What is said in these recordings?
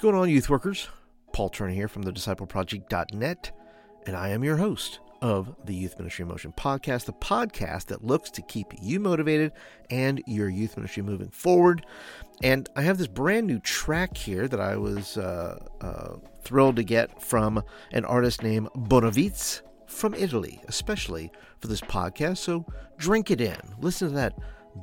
What's going on, youth workers? Paul Turner here from thediscipleproject.net, and I am your host of the Youth Ministry Motion podcast, the podcast that looks to keep you motivated and your youth ministry moving forward. And I have this brand new track here that I was thrilled to get from an artist named Bonaviz from Italy, especially for this podcast. So drink it in. Listen to that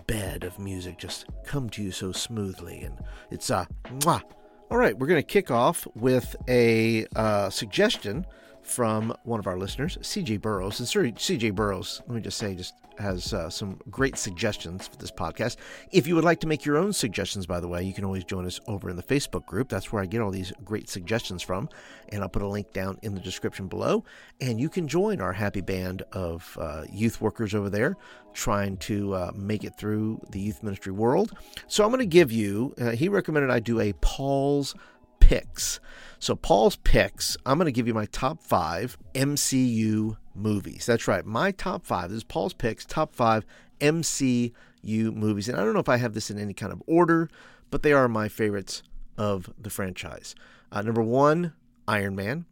bed of music just come to you so smoothly. And it's a mwah. All right, we're going to kick off with a suggestion from one of our listeners, C.J. Burroughs. And C.J. Burroughs, let me just say, just has some great suggestions for this podcast. If you would like to make your own suggestions, by the way, you can always join us over in the Facebook group. That's where I get all these great suggestions from. And I'll put a link down in the description below. And you can join our happy band of youth workers over there trying to make it through the youth ministry world. So I'm going to give you, he recommended I do a Paul's Picks. So Paul's Picks, I'm going to give you my top 5 MCU movies. That's right, my top 5. This is Paul's Picks, top 5 MCU movies. And I don't know if I have this in any kind of order, but they are my favorites of the franchise. Number 1, Iron Man.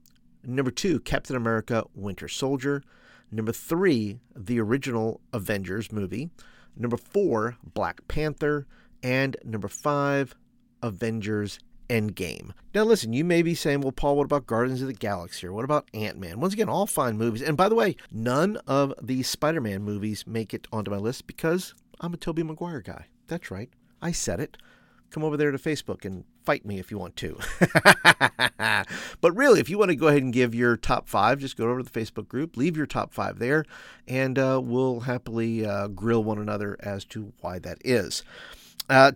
Number 2, Captain America Winter Soldier. Number 3, the original Avengers movie. Number 4, Black Panther. And number 5, Avengers Endgame. Now listen, you may be saying, well, Paul, what about Guardians of the Galaxy? Or what about Ant-Man? Once again, all fine movies. And by the way, none of the Spider-Man movies make it onto my list because I'm a Tobey Maguire guy. That's right. I said it. Come over there to Facebook and fight me if you want to. But really, if you want to go ahead and give your top 5, just go over to the Facebook group, leave your top 5 there, and we'll happily grill one another as to why that is.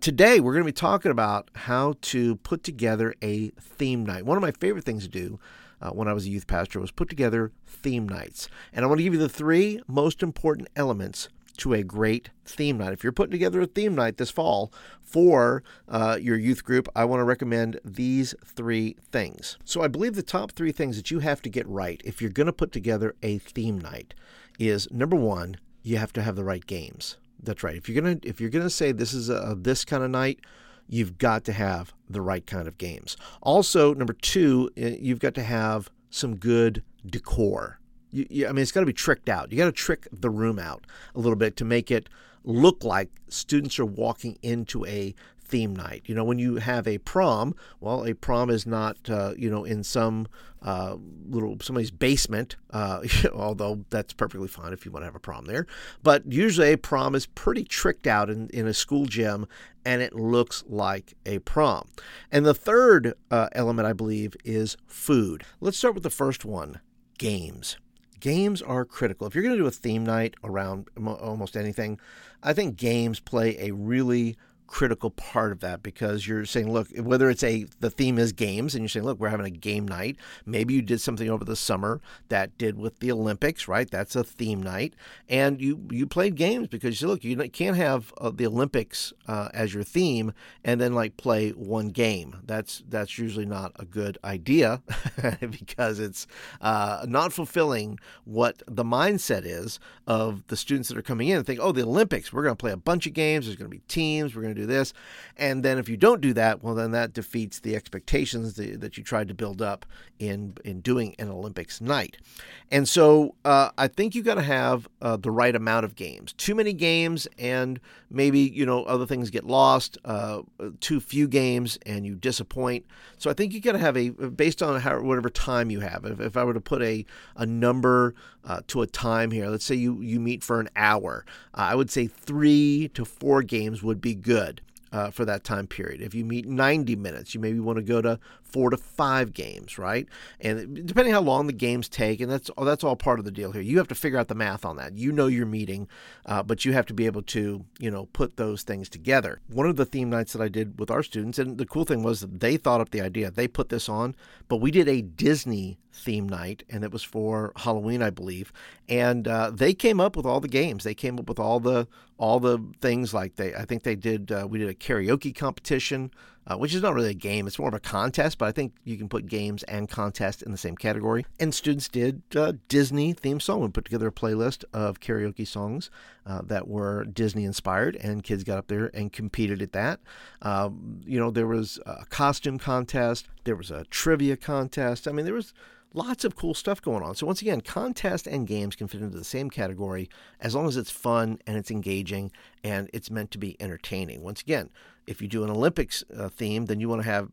Today, we're going to be talking about how to put together a theme night. One of my favorite things to do when I was a youth pastor was put together theme nights. And I want to give you the 3 most important elements to a great theme night. If you're putting together a theme night this fall for your youth group, I want to recommend these 3 things. So I believe the top 3 things that you have to get right if you're going to put together a theme night is, number 1, you have to have the right games. That's right. If you're gonna say this is this kind of night, you've got to have the right kind of games. Also, number 2, you've got to have some good decor. It's got to be tricked out. You got to trick the room out a little bit to make it look like students are walking into a theme night. You know, when you have a prom, well, a prom is not, in some somebody's basement, although that's perfectly fine if you want to have a prom there. But usually a prom is pretty tricked out in a school gym, and it looks like a prom. And the 3rd element, I believe, is food. Let's start with the first one, games. Games are critical. If you're going to do a theme night around almost anything, I think games play a really critical part of that, because you're saying, look, whether it's the theme is games and you're saying, look, we're having a game night. Maybe you did something over the summer that did with the Olympics, right? That's a theme night. And you played games because you said, look, you can't have the Olympics as your theme and then like play one game. That's usually not a good idea because it's not fulfilling what the mindset is of the students that are coming in and think, oh, the Olympics, we're going to play a bunch of games. There's going to be teams. We're going to do this. And then if you don't do that, well, then that defeats the expectations that you tried to build up in doing an Olympics night. And so I think you got to have the right amount of games. Too many games and maybe, other things get lost, too few games and you disappoint. So I think you got to have based on whatever time you have, if I were to put a number to a time here, let's say you meet for an hour, I would say 3 to 4 games would be good for that time period. If you meet 90 minutes, you maybe want to go to 4 to 5 games, right? And depending how long the games take, and that's all part of the deal here. You have to figure out the math on that. Your meeting, but you have to be able to, put those things together. One of the theme nights that I did with our students, and the cool thing was that they thought up the idea. They put this on, but we did a Disney theme night, and it was for Halloween, I believe. And they came up with all the games. They came up with all the things. I think we did a karaoke competition, which is not really a game. It's more of a contest, but I think you can put games and contest in the same category. And students did Disney theme song. We put together a playlist of karaoke songs that were Disney inspired, and kids got up there and competed at that. There was a costume contest. There was a trivia contest. I mean, there was lots of cool stuff going on. So once again, contests and games can fit into the same category as long as it's fun and it's engaging and it's meant to be entertaining. Once again, if you do an Olympics theme, then you want to have,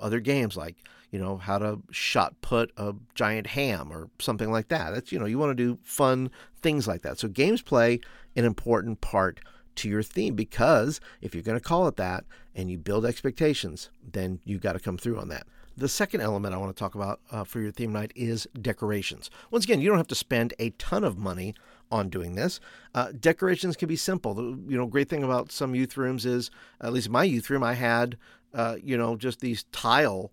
other games like, how to shot put a giant ham or something like that. That's, you want to do fun things like that. So games play an important part to your theme, because if you're going to call it that and you build expectations, then you've got to come through on that. The second element I want to talk about for your theme night is decorations. Once again, you don't have to spend a ton of money on doing this. Decorations can be simple. Great thing about some youth rooms is, at least in my youth room, I had, just these tile,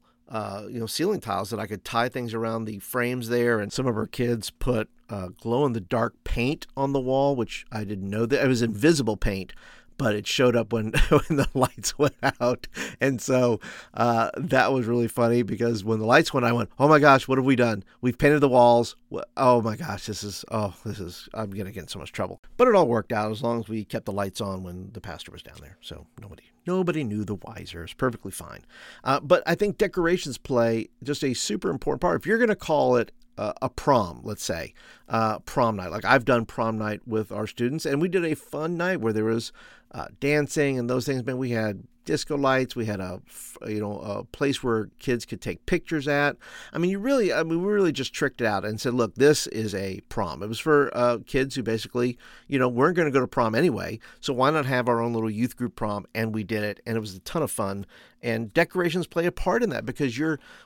ceiling tiles that I could tie things around the frames there. And some of our kids put glow-in-the-dark paint on the wall, which I didn't know that it was invisible paint, but it showed up when the lights went out. And so that was really funny, because when the lights went out, I went, oh my gosh, what have we done? We've painted the walls. Oh my gosh, I'm going to get in so much trouble. But it all worked out as long as we kept the lights on when the pastor was down there. So nobody knew the wiser. It's perfectly fine. But I think decorations play just a super important part. If you're going to call it a prom, let's say, prom night. Like I've done prom night with our students, and we did a fun night where there was dancing and those things. Man, we had disco lights. We had a place where kids could take pictures at. We really just tricked it out and said, look, this is a prom. It was for kids who basically, weren't going to go to prom anyway. So why not have our own little youth group prom? And we did it, and it was a ton of fun. And decorations play a part in that, because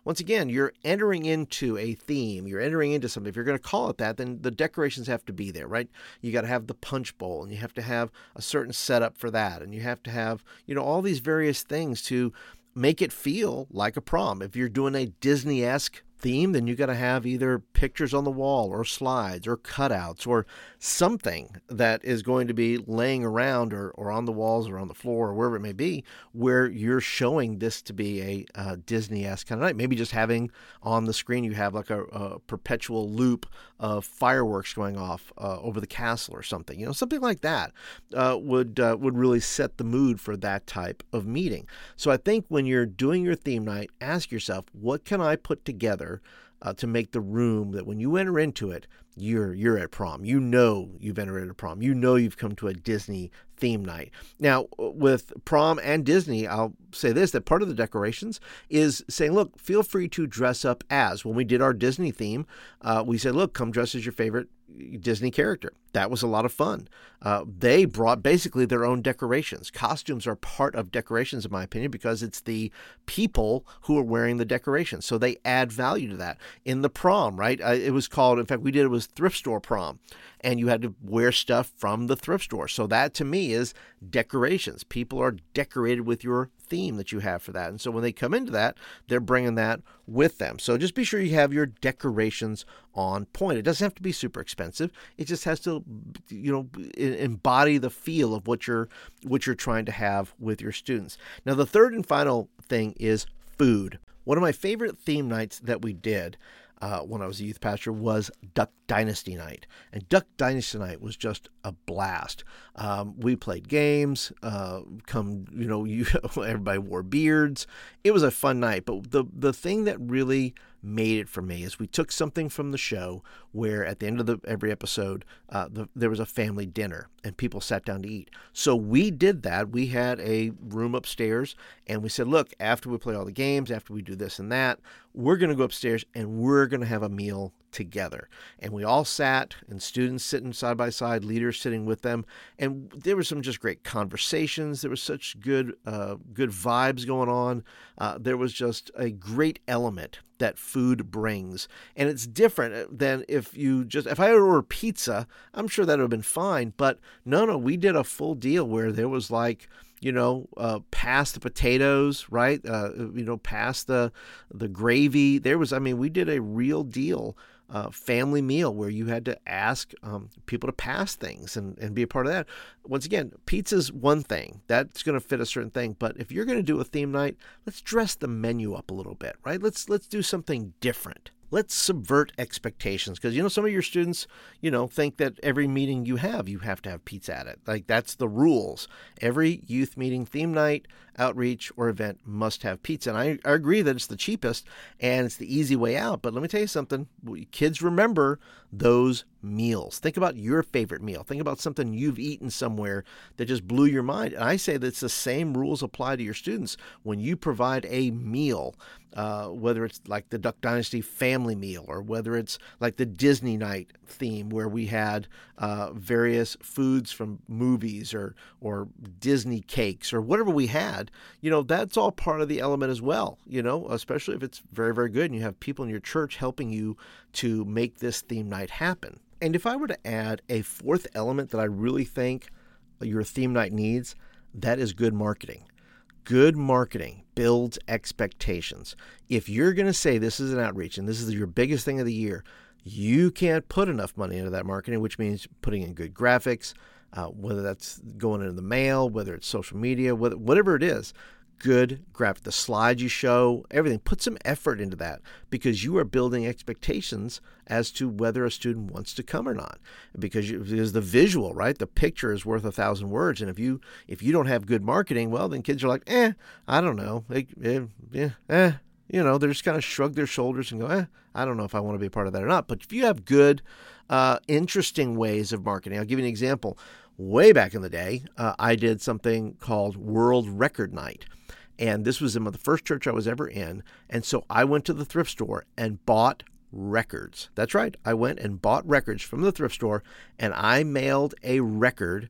once again, you're entering into a theme. You're entering into something. If you're going to call it that, then the decorations have to be there, right? You got to have the punch bowl, and you have to have a certain setup for that. And you have to have, all these various things to make it feel like a prom. If you're doing a Disney-esque theme, then you got to have either pictures on the wall or slides or cutouts or something that is going to be laying around or on the walls or on the floor or wherever it may be, where you're showing this to be a Disney-esque kind of night. Maybe just having on the screen, you have like a perpetual loop of fireworks going off over the castle or something. Something like that would really set the mood for that type of meeting. So I think when you're doing your theme night, ask yourself, what can I put together to make the room that when you enter into it, you're at prom. You've entered a prom. You've come to a Disney theme night. Now, with prom and Disney, I'll say this, that part of the decorations is saying, look, feel free to dress up as. When we did our Disney theme, we said, look, come dress as your favorite Disney character. That was a lot of fun. They brought basically their own decorations. Costumes are part of decorations, in my opinion, because it's the people who are wearing the decorations. So they add value to that. In the prom, right? It was called, in fact, we did it was thrift store prom, and you had to wear stuff from the thrift store. So that to me is decorations. People are decorated with your theme that you have for that. And so when they come into that, they're bringing that with them. So just be sure you have your decorations on point. It doesn't have to be super expensive. It just has to, embody the feel of what you're trying to have with your students. Now, the third and final thing is food. One of my favorite theme nights that we did when I was a youth pastor was Duck Dynasty night. And Duck Dynasty night was just a blast. We played games, everybody wore beards. It was a fun night. But the thing that really made it for me is we took something from the show where at the end of every episode, there was a family dinner and people sat down to eat. So we did that. We had a room upstairs and we said, look, after we play all the games, after we do this and that, we're going to go upstairs and we're going to have a meal together. And we all sat, and students sitting side by side, leaders sitting with them. And there were some just great conversations. There was such good vibes going on. There was just a great element that food brings. And it's different than if I ordered pizza, I'm sure that would have been fine. But no, we did a full deal where there was like, past the potatoes, right? Past the gravy. We did a real deal family meal where you had to ask people to pass things and be a part of that. Once again, pizza's one thing. That's going to fit a certain thing. But if you're going to do a theme night, let's dress the menu up a little bit, right? Let's do something different. Let's subvert expectations, because, you know, some of your students, you know, think that every meeting you have to have pizza at it. Like, that's the rules. Every youth meeting, theme night, outreach, or event must have pizza. And I agree that it's the cheapest and it's the easy way out. But let me tell you something. Kids remember those meals. Think about your favorite meal. Think about something you've eaten somewhere that just blew your mind. And I say that the same rules apply to your students. When you provide a meal, whether it's like the Duck Dynasty family meal, or whether it's like the Disney night theme where we had various foods from movies or Disney cakes or whatever we had, you know, that's all part of the element as well, you know, especially if it's very, very good and you have people in your church helping you to make this theme night happen. And if I were to add a fourth element that I really think your theme night needs, that is good marketing. Good marketing builds expectations. If you're going to say this is an outreach and this is your biggest thing of the year, you can't put enough money into that marketing, which means putting in good graphics, whether that's going into the mail, whether it's social media, whatever it is. Good graphic, the slides you show, everything. Put some effort into that, because you are building expectations as to whether a student wants to come or not. Because the visual, right? The picture is worth 1,000 words, and if you don't have good marketing, well, then kids are like, I don't know, You know, they just kind of shrug their shoulders and go, I don't know if I want to be a part of that or not. But if you have good, interesting ways of marketing, I'll give you an example. Way back in the day, I did something called World Record Night. And this was in the first church I was ever in. And so I went to the thrift store and bought records. That's right. I went and bought records from the thrift store, and I mailed a record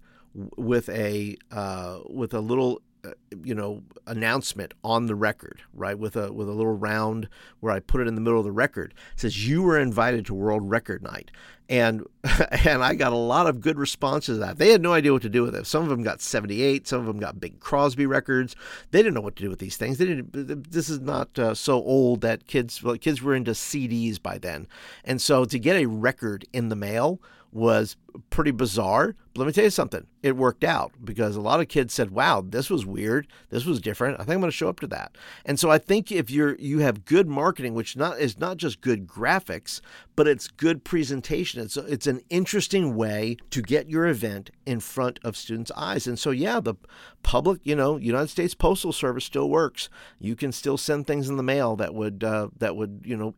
with a little announcement on the record, right? With a little round where I put it in the middle of the record. It says, you were invited to World Record Night. And I got a lot of good responses to that. They had no idea what to do with it. Some of them got 78. Some of them got big Crosby records. They didn't know what to do with these things. This is not so old that kids were into CDs by then. And so to get a record in the mail was pretty bizarre. But let me tell you something. It worked out, because a lot of kids said, wow, this was weird. This was different. I think I'm going to show up to that. And so I think if you have good marketing, which is not just good graphics, but it's good presentation. It's an interesting way to get your event in front of students' eyes. And so, yeah, the public, United States Postal Service still works. You can still send things in the mail that would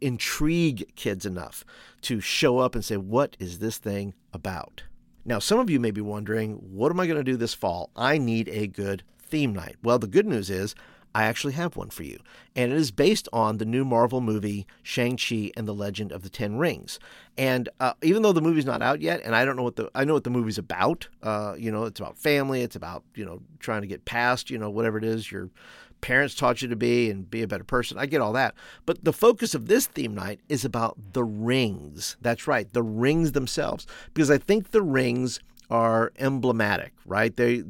intrigue kids enough to show up and say, what is this thing about? Now, some of you may be wondering, what am I going to do this fall? I need a good theme night. Well, the good news is I actually have one for you, and it is based on the new Marvel movie, Shang-Chi and the Legend of the Ten Rings. And even though the movie's not out yet, and I know what the movie's about. It's about family. It's about, trying to get past, whatever it is your parents taught you to be and be a better person. I get all that. But the focus of this theme night is about the rings. That's right, the rings themselves, because I think the rings are emblematic, right? This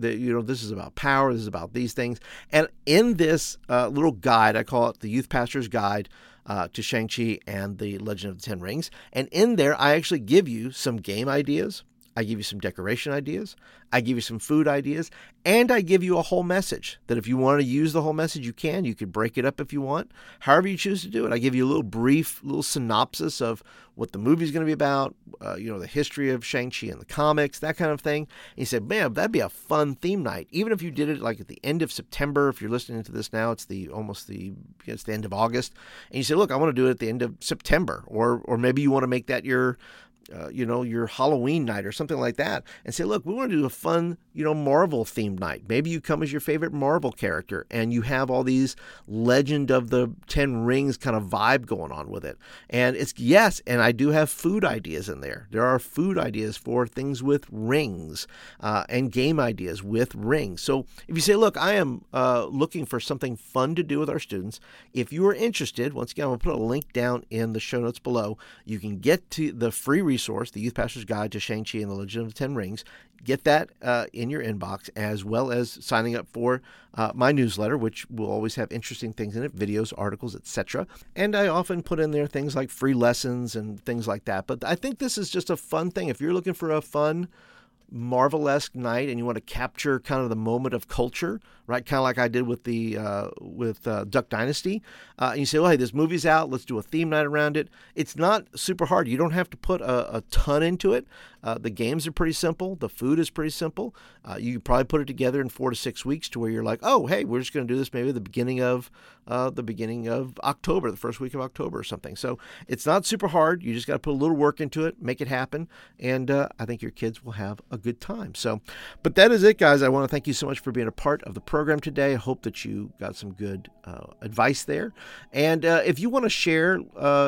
is about power. This is about these things. And in this little guide, I call it the Youth Pastor's Guide to Shang-Chi and the Legend of the Ten Rings. And in there, I actually give you some game ideas. I give you some decoration ideas. I give you some food ideas. And I give you a whole message that if you want to use the whole message, you can. You could break it up if you want, however you choose to do it. I give you a little synopsis of what the movie's going to be about, the history of Shang-Chi and the comics, that kind of thing. And you said, man, that'd be a fun theme night. Even if you did it like at the end of September, if you're listening to this now, it's the end of August. And you say, look, I want to do it at the end of September, or maybe you want to make that your Halloween night or something like that, and say, look, we want to do a fun, Marvel themed night. Maybe you come as your favorite Marvel character and you have all these Legend of the Ten Rings kind of vibe going on with it. And I do have food ideas in there. There are food ideas for things with rings, and game ideas with rings. So if you say, look, I am looking for something fun to do with our students. If you are interested, once again, I'll put a link down in the show notes below. You can get to the free resource, The Youth Pastor's Guide to Shang-Chi and the Legend of the Ten Rings. Get that in your inbox, as well as signing up for my newsletter, which will always have interesting things in it, videos, articles, etc. And I often put in there things like free lessons and things like that. But I think this is just a fun thing. If you're looking for a fun Marvel-esque night and you want to capture kind of the moment of culture, right? Kind of like I did with the Duck Dynasty. And you say, well, hey, this movie's out. Let's do a theme night around it. It's not super hard. You don't have to put a ton into it. The games are pretty simple. The food is pretty simple. You could probably put it together in 4 to 6 weeks to where you're like, oh, hey, we're just going to do this maybe at the beginning of October, the first week of October or something. So it's not super hard. You just got to put a little work into it, make it happen, and I think your kids will have a good time. So, but that is it, guys. I want to thank you so much for being a part of the program today. I hope that you got some good advice there. And if you want to share,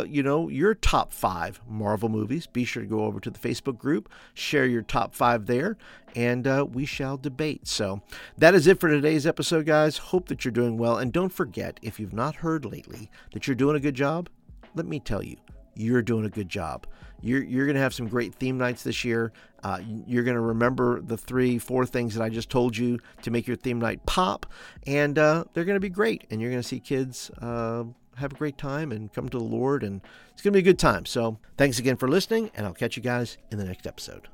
your top 5 Marvel movies, be sure to go over to the Facebook group, share your top 5 there, and we shall debate. So that is it for today's episode, guys. Hope that you're doing well. And don't forget, if you've not heard lately that you're doing a good job, let me tell you, you're doing a good job. You're going to have some great theme nights this year. You're going to remember the 3-4 things that I just told you to make your theme night pop. And they're going to be great. And you're going to see kids have a great time and come to the Lord. And it's going to be a good time. So thanks again for listening. And I'll catch you guys in the next episode.